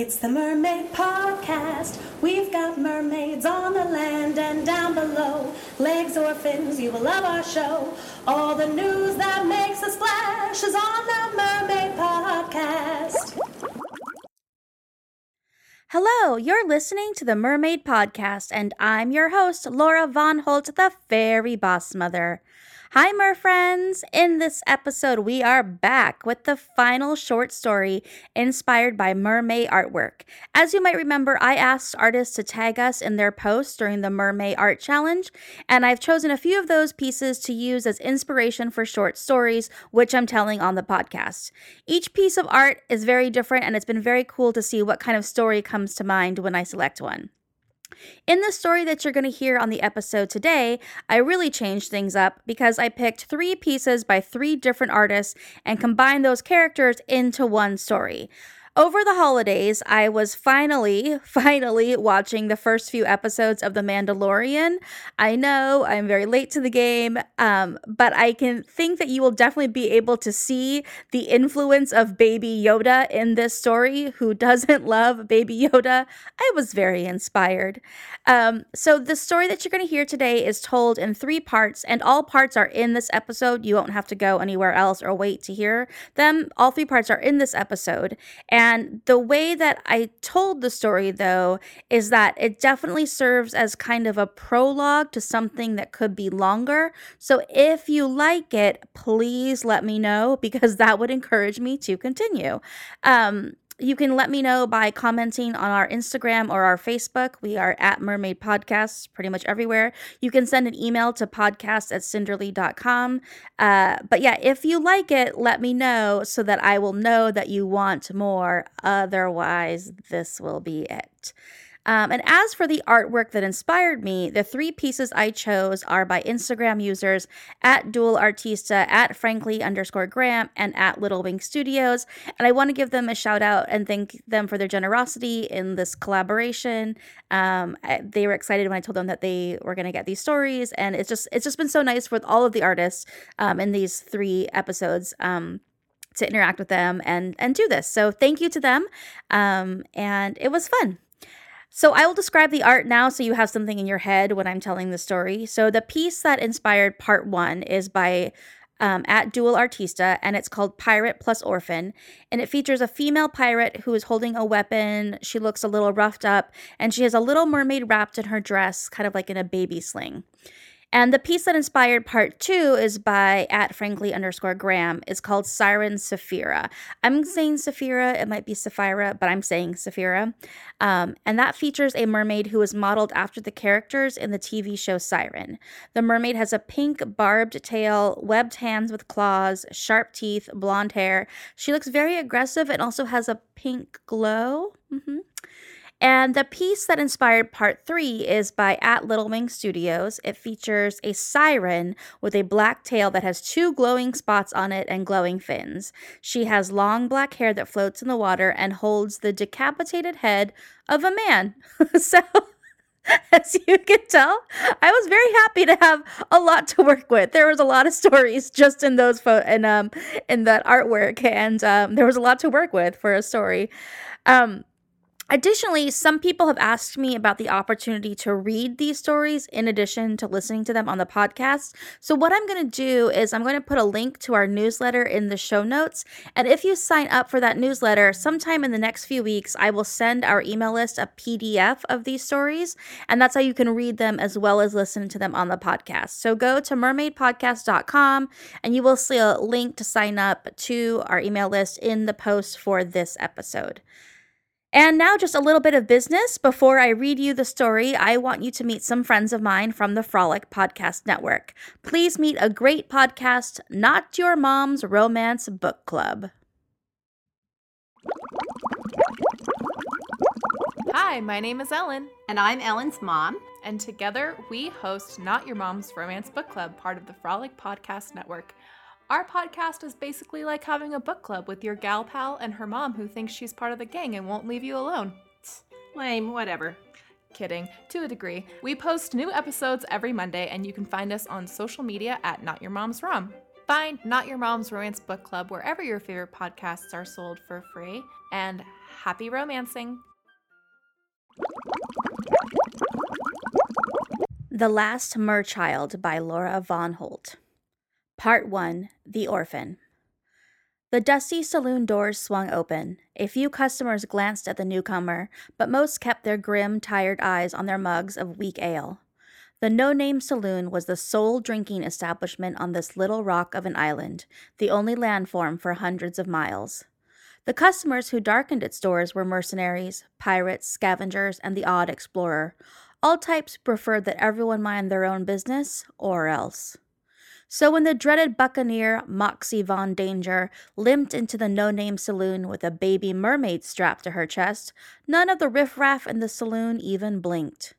It's the Mermaid Podcast. We've got mermaids on the land and down below. Legs or fins, you will love our show. All the news that makes a splash is on the Mermaid Podcast. Hello, you're listening to the Mermaid Podcast, and I'm your host, Laura Von Holt, the Fairy Boss Mother. Hi, mer friends! In this episode, we are back with the final short story inspired by mermaid artwork. As you might remember, I asked artists to tag us in their posts during the Mermaid Art Challenge, and I've chosen a few of those pieces to use as inspiration for short stories, which I'm telling on the podcast. Each piece of art is very different, and it's been very cool to see what kind of story comes to mind when I select one. In the story that you're going to hear on the episode today, I really changed things up because I picked 3 pieces by 3 different artists and combined those characters into one story. Over the holidays, I was finally watching the first few episodes of The Mandalorian. I know I'm very late to the game, but I can think that you will definitely be able to see the influence of Baby Yoda in this story. Who doesn't love Baby Yoda? I was very inspired. So the story that you're going to hear today is told in 3 parts, and all parts are in this episode. You won't have to go anywhere else or wait to hear them. All 3 parts are in this episode. And the way that I told the story, though, is that it definitely serves as kind of a prologue to something that could be longer. So if you like it, please let me know, because that would encourage me to continue. You can let me know by commenting on our Instagram or our Facebook. We are at Mermaid Podcasts pretty much everywhere. You can send an email to podcast@cinderly.com. But yeah, if you like it, let me know so that I will know that you want more. Otherwise, this will be it. And as for the artwork that inspired me, the 3 pieces I chose are by Instagram users at Dual Artista, at Frankly_Grant, and at Little Wing Studios. And I want to give them a shout out and thank them for their generosity in this collaboration. They were excited when I told them that they were going to get these stories. And it's just been so nice with all of the artists in these 3 episodes to interact with them and do this. So thank you to them. And it was fun. So I will describe the art now so you have something in your head when I'm telling the story. So the piece that inspired part 1 is by at Dual Artista, and it's called Pirate Plus Orphan. And it features a female pirate who is holding a weapon. She looks a little roughed up, and she has a little mermaid wrapped in her dress, kind of like in a baby sling. And the piece that inspired part 2 is by at Frankly_Graham. It's called Siren Saphira. I'm saying Saphira. It might be Saphira, but I'm saying Saphira. And that features a mermaid who is modeled after the characters in the TV show Siren. The mermaid has a pink barbed tail, webbed hands with claws, sharp teeth, blonde hair. She looks very aggressive and also has a pink glow. Mm-hmm. And the piece that inspired part 3 is by at Little Wing Studios. It features a siren with a black tail that has 2 glowing spots on it and glowing fins. She has long black hair that floats in the water and holds the decapitated head of a man. So, as you can tell, I was very happy to have a lot to work with. There was a lot of stories just in those in that artwork, and there was a lot to work with for a story. Additionally, some people have asked me about the opportunity to read these stories in addition to listening to them on the podcast. So what I'm going to do is I'm going to put a link to our newsletter in the show notes. And if you sign up for that newsletter, sometime in the next few weeks, I will send our email list a PDF of these stories. And that's how you can read them as well as listen to them on the podcast. So go to mermaidpodcast.com and you will see a link to sign up to our email list in the post for this episode. And now just a little bit of business. Before I read you the story, I want you to meet some friends of mine from the Frolic Podcast Network. Please meet a great podcast, Not Your Mom's Romance Book Club. Hi, my name is Ellen. And I'm Ellen's mom. And together we host Not Your Mom's Romance Book Club, part of the Frolic Podcast Network. Our podcast is basically like having a book club with your gal pal and her mom who thinks she's part of the gang and won't leave you alone. Lame, whatever. Kidding, to a degree. We post new episodes every Monday, and you can find us on social media at Not Your Mom's Rom. Find Not Your Mom's Romance Book Club wherever your favorite podcasts are sold for free. And happy romancing! The Last Merchild by Laura Von Holt. Part 1. The Orphan. The dusty saloon doors swung open. A few customers glanced at the newcomer, but most kept their grim, tired eyes on their mugs of weak ale. The no-name saloon was the sole drinking establishment on this little rock of an island, the only landform for hundreds of miles. The customers who darkened its doors were mercenaries, pirates, scavengers, and the odd explorer. All types preferred that everyone mind their own business, or else. So when the dreaded buccaneer, Moxie Von Danger, limped into the no-name saloon with a baby mermaid strapped to her chest, none of the riffraff in the saloon even blinked.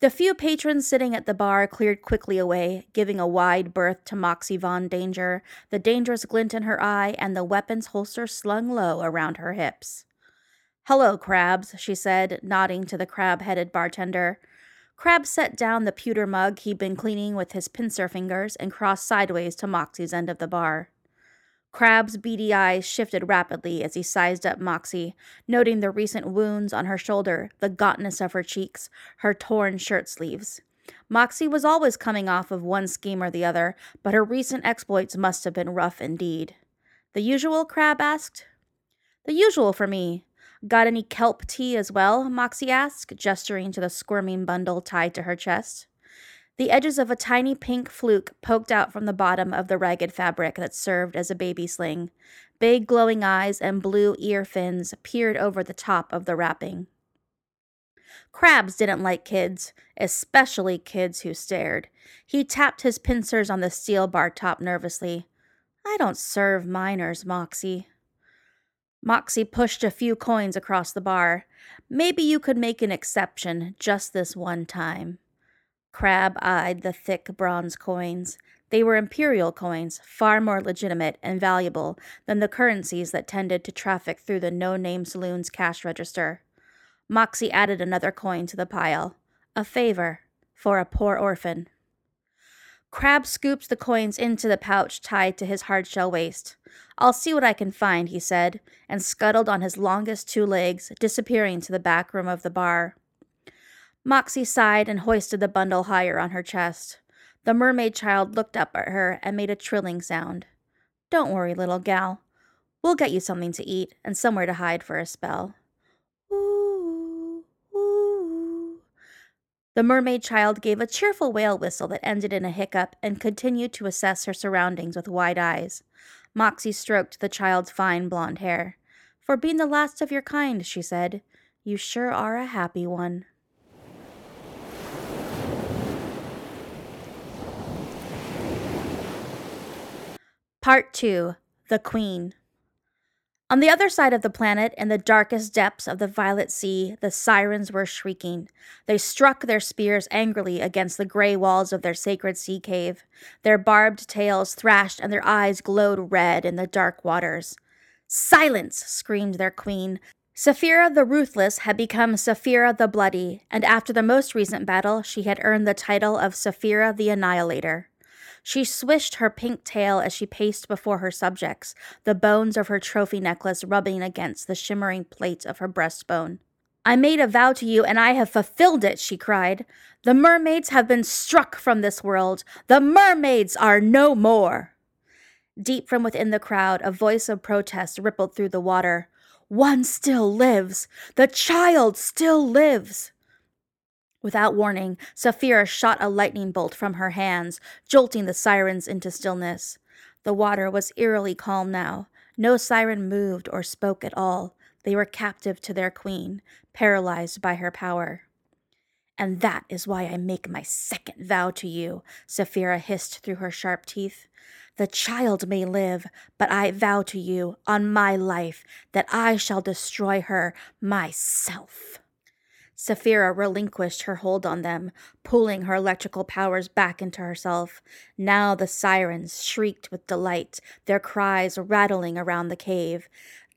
The few patrons sitting at the bar cleared quickly away, giving a wide berth to Moxie Von Danger, the dangerous glint in her eye and the weapons holster slung low around her hips. "Hello, Crabs," she said, nodding to the crab-headed bartender. Crab set down the pewter mug he'd been cleaning with his pincer fingers and crossed sideways to Moxie's end of the bar. Crab's beady eyes shifted rapidly as he sized up Moxie, noting the recent wounds on her shoulder, the gauntness of her cheeks, her torn shirt sleeves. Moxie was always coming off of one scheme or the other, but her recent exploits must have been rough indeed. "The usual?" Crab asked. "The usual for me. Got any kelp tea as well?" Moxie asked, gesturing to the squirming bundle tied to her chest. The edges of a tiny pink fluke poked out from the bottom of the ragged fabric that served as a baby sling. Big glowing eyes and blue ear fins peered over the top of the wrapping. Crabs didn't like kids, especially kids who stared. He tapped his pincers on the steel bar top nervously. "I don't serve minors, Moxie." Moxie pushed a few coins across the bar. "Maybe you could make an exception just this one time." Crab eyed the thick bronze coins. They were imperial coins, far more legitimate and valuable than the currencies that tended to traffic through the no-name saloon's cash register. Moxie added another coin to the pile. "A favor for a poor orphan." Crab scooped the coins into the pouch tied to his hard-shell waist. "I'll see what I can find," he said, and scuttled on his longest two legs, disappearing to the back room of the bar. Moxie sighed and hoisted the bundle higher on her chest. The mermaid child looked up at her and made a trilling sound. "Don't worry, little gal. We'll get you something to eat and somewhere to hide for a spell." "Ooh, ooh." The mermaid child gave a cheerful whale whistle that ended in a hiccup and continued to assess her surroundings with wide eyes. Moxie stroked the child's fine blonde hair. "For being the last of your kind," she said, "you sure are a happy one." Part 2. The Queen. On the other side of the planet, in the darkest depths of the Violet Sea, the sirens were shrieking. They struck their spears angrily against the gray walls of their sacred sea cave. Their barbed tails thrashed and their eyes glowed red in the dark waters. "Silence!" screamed their queen. Saphira the Ruthless had become Saphira the Bloody, and after the most recent battle, she had earned the title of Saphira the Annihilator. She swished her pink tail as she paced before her subjects, the bones of her trophy necklace rubbing against the shimmering plate of her breastbone. "I made a vow to you, and I have fulfilled it," she cried. "The mermaids have been struck from this world. The mermaids are no more." Deep from within the crowd, a voice of protest rippled through the water. "One still lives. The child still lives." Without warning, Saphira shot a lightning bolt from her hands, jolting the sirens into stillness. The water was eerily calm now. No siren moved or spoke at all. They were captive to their queen, paralyzed by her power. "And that is why I make my second vow to you," Saphira hissed through her sharp teeth. "The child may live, but I vow to you, on my life, that I shall destroy her myself." Saphira relinquished her hold on them, pulling her electrical powers back into herself. Now the sirens shrieked with delight, their cries rattling around the cave.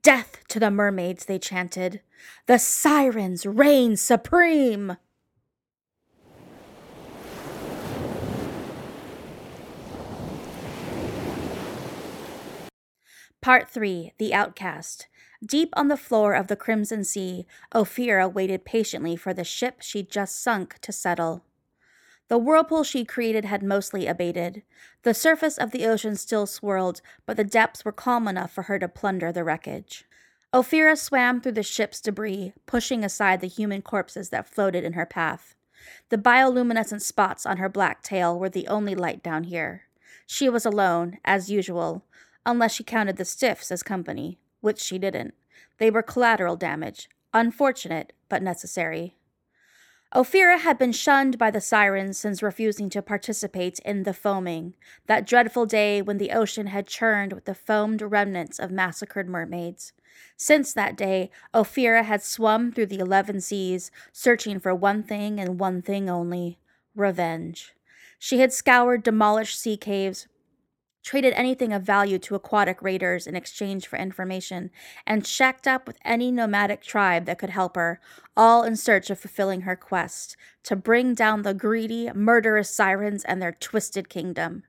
"Death to the mermaids," they chanted. "The sirens reign supreme!" Part 3, The Outcast. Deep on the floor of the Crimson Sea, Ophira waited patiently for the ship she'd just sunk to settle. The whirlpool she created had mostly abated. The surface of the ocean still swirled, but the depths were calm enough for her to plunder the wreckage. Ophira swam through the ship's debris, pushing aside the human corpses that floated in her path. The bioluminescent spots on her black tail were the only light down here. She was alone, as usual, unless she counted the stiffs as company, which she didn't. They were collateral damage, unfortunate but necessary. Ophira had been shunned by the sirens since refusing to participate in the foaming, that dreadful day when the ocean had churned with the foamed remnants of massacred mermaids. Since that day, Ophira had swum through the 11 seas, searching for one thing and one thing only, revenge. She had scoured demolished sea caves, traded anything of value to aquatic raiders in exchange for information, and shacked up with any nomadic tribe that could help her, all in search of fulfilling her quest, to bring down the greedy, murderous sirens and their twisted kingdom.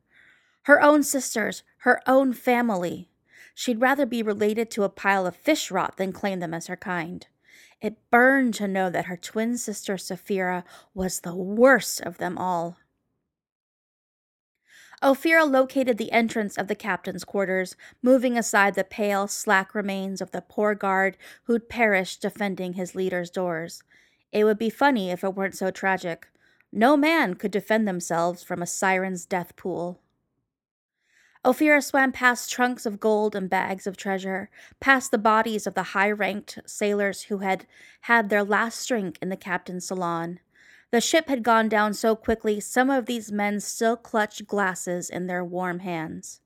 Her own sisters, her own family. She'd rather be related to a pile of fish rot than claim them as her kind. It burned to know that her twin sister Saphira was the worst of them all. Ophira located the entrance of the captain's quarters, moving aside the pale, slack remains of the poor guard who'd perished defending his leader's doors. It would be funny if it weren't so tragic. No man could defend themselves from a siren's death pool. Ophira swam past trunks of gold and bags of treasure, past the bodies of the high-ranked sailors who had had their last drink in the captain's salon. The ship had gone down so quickly, some of these men still clutched glasses in their warm hands.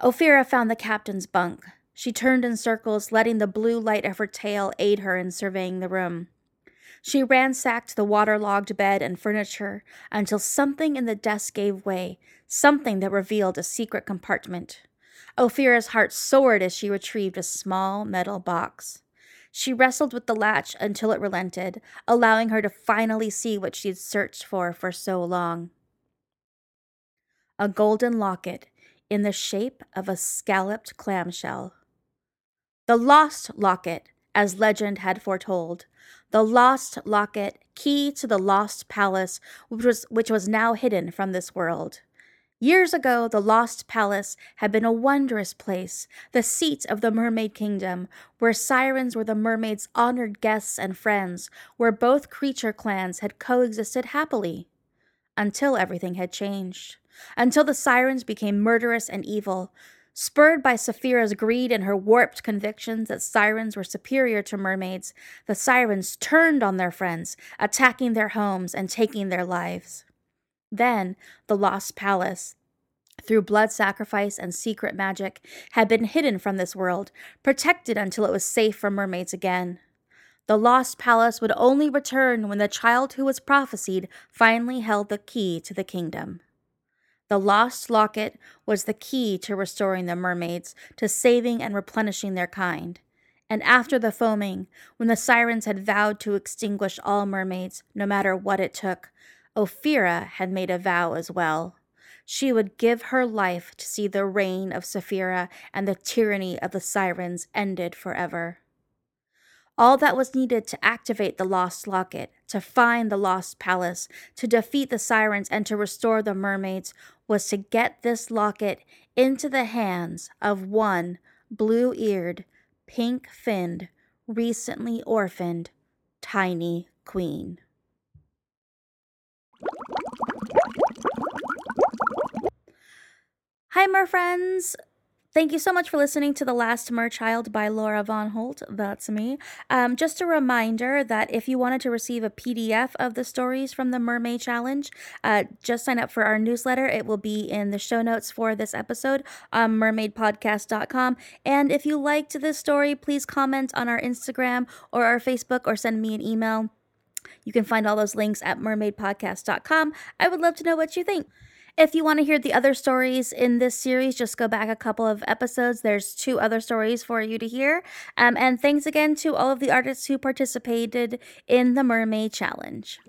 Ophira found the captain's bunk. She turned in circles, letting the blue light of her tail aid her in surveying the room. She ransacked the waterlogged bed and furniture until something in the desk gave way, something that revealed a secret compartment. Ophira's heart soared as she retrieved a small metal box. She wrestled with the latch until it relented, allowing her to finally see what she'd searched for so long. A golden locket in the shape of a scalloped clamshell. The lost locket, as legend had foretold. The lost locket, key to the lost palace, which was now hidden from this world. Years ago, the Lost Palace had been a wondrous place, the seat of the Mermaid Kingdom, where sirens were the mermaids' honored guests and friends, where both creature clans had coexisted happily. Until everything had changed. Until the sirens became murderous and evil. Spurred by Saphira's greed and her warped convictions that sirens were superior to mermaids, the sirens turned on their friends, attacking their homes and taking their lives. Then, the Lost Palace, through blood sacrifice and secret magic, had been hidden from this world, protected until it was safe from mermaids again. The Lost Palace would only return when the child who was prophesied finally held the key to the kingdom. The lost locket was the key to restoring the mermaids, to saving and replenishing their kind. And after the foaming, when the sirens had vowed to extinguish all mermaids, no matter what it took, Ophira had made a vow as well. She would give her life to see the reign of Saphira and the tyranny of the sirens ended forever. All that was needed to activate the lost locket, to find the lost palace, to defeat the sirens and to restore the mermaids, was to get this locket into the hands of one blue-eared, pink-finned, recently orphaned, tiny queen. Hi, mer friends! Thank you so much for listening to The Last Merchild by Laura Von Holt. That's me. Just a reminder that if you wanted to receive a PDF of the stories from the Mermaid Challenge, just sign up for our newsletter. It will be in the show notes for this episode on mermaidpodcast.com. And if you liked this story, please comment on our Instagram or our Facebook or send me an email. You can find all those links at mermaidpodcast.com. I would love to know what you think. If you want to hear the other stories in this series, just go back a couple of episodes. There's 2 other stories for you to hear. And thanks again to all of the artists who participated in the Mermaid Challenge.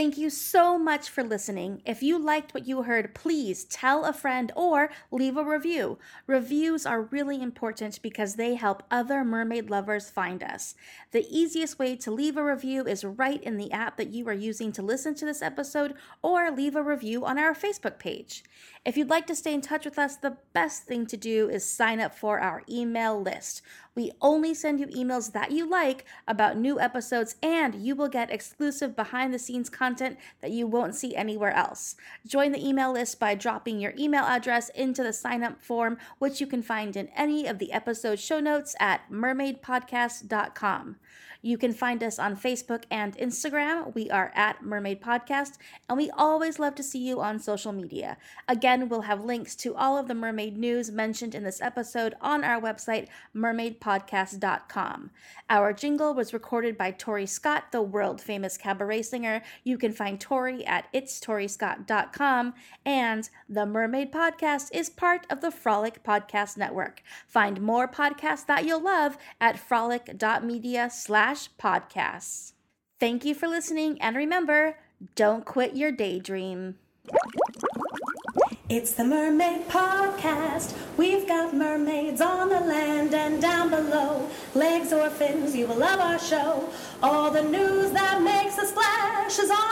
Thank you so much for listening. If you liked what you heard, please tell a friend or leave a review. Reviews are really important because they help other mermaid lovers find us. The easiest way to leave a review is right in the app that you are using to listen to this episode, or leave a review on our Facebook page. If you'd like to stay in touch with us, the best thing to do is sign up for our email list. We only send you emails that you like about new episodes, and you will get exclusive behind-the-scenes content that you won't see anywhere else. Join the email list by dropping your email address into the sign-up form, which you can find in any of the episode show notes at mermaidpodcast.com. You can find us on Facebook and Instagram. We are at Mermaid Podcast, and we always love to see you on social media. Again, we'll have links to all of the mermaid news mentioned in this episode on our website, mermaidpodcast.com. Our jingle was recorded by Tori Scott, the world-famous cabaret singer. You can find Tori at itstoriscott.com, and the Mermaid Podcast is part of the Frolic Podcast Network. Find more podcasts that you'll love at frolic.media/podcasts. Thank you for listening, and remember, don't quit your daydream. It's the Mermaid Podcast. We've got mermaids on the land and down below. Legs or fins, you will love our show. All the news that makes a splash is on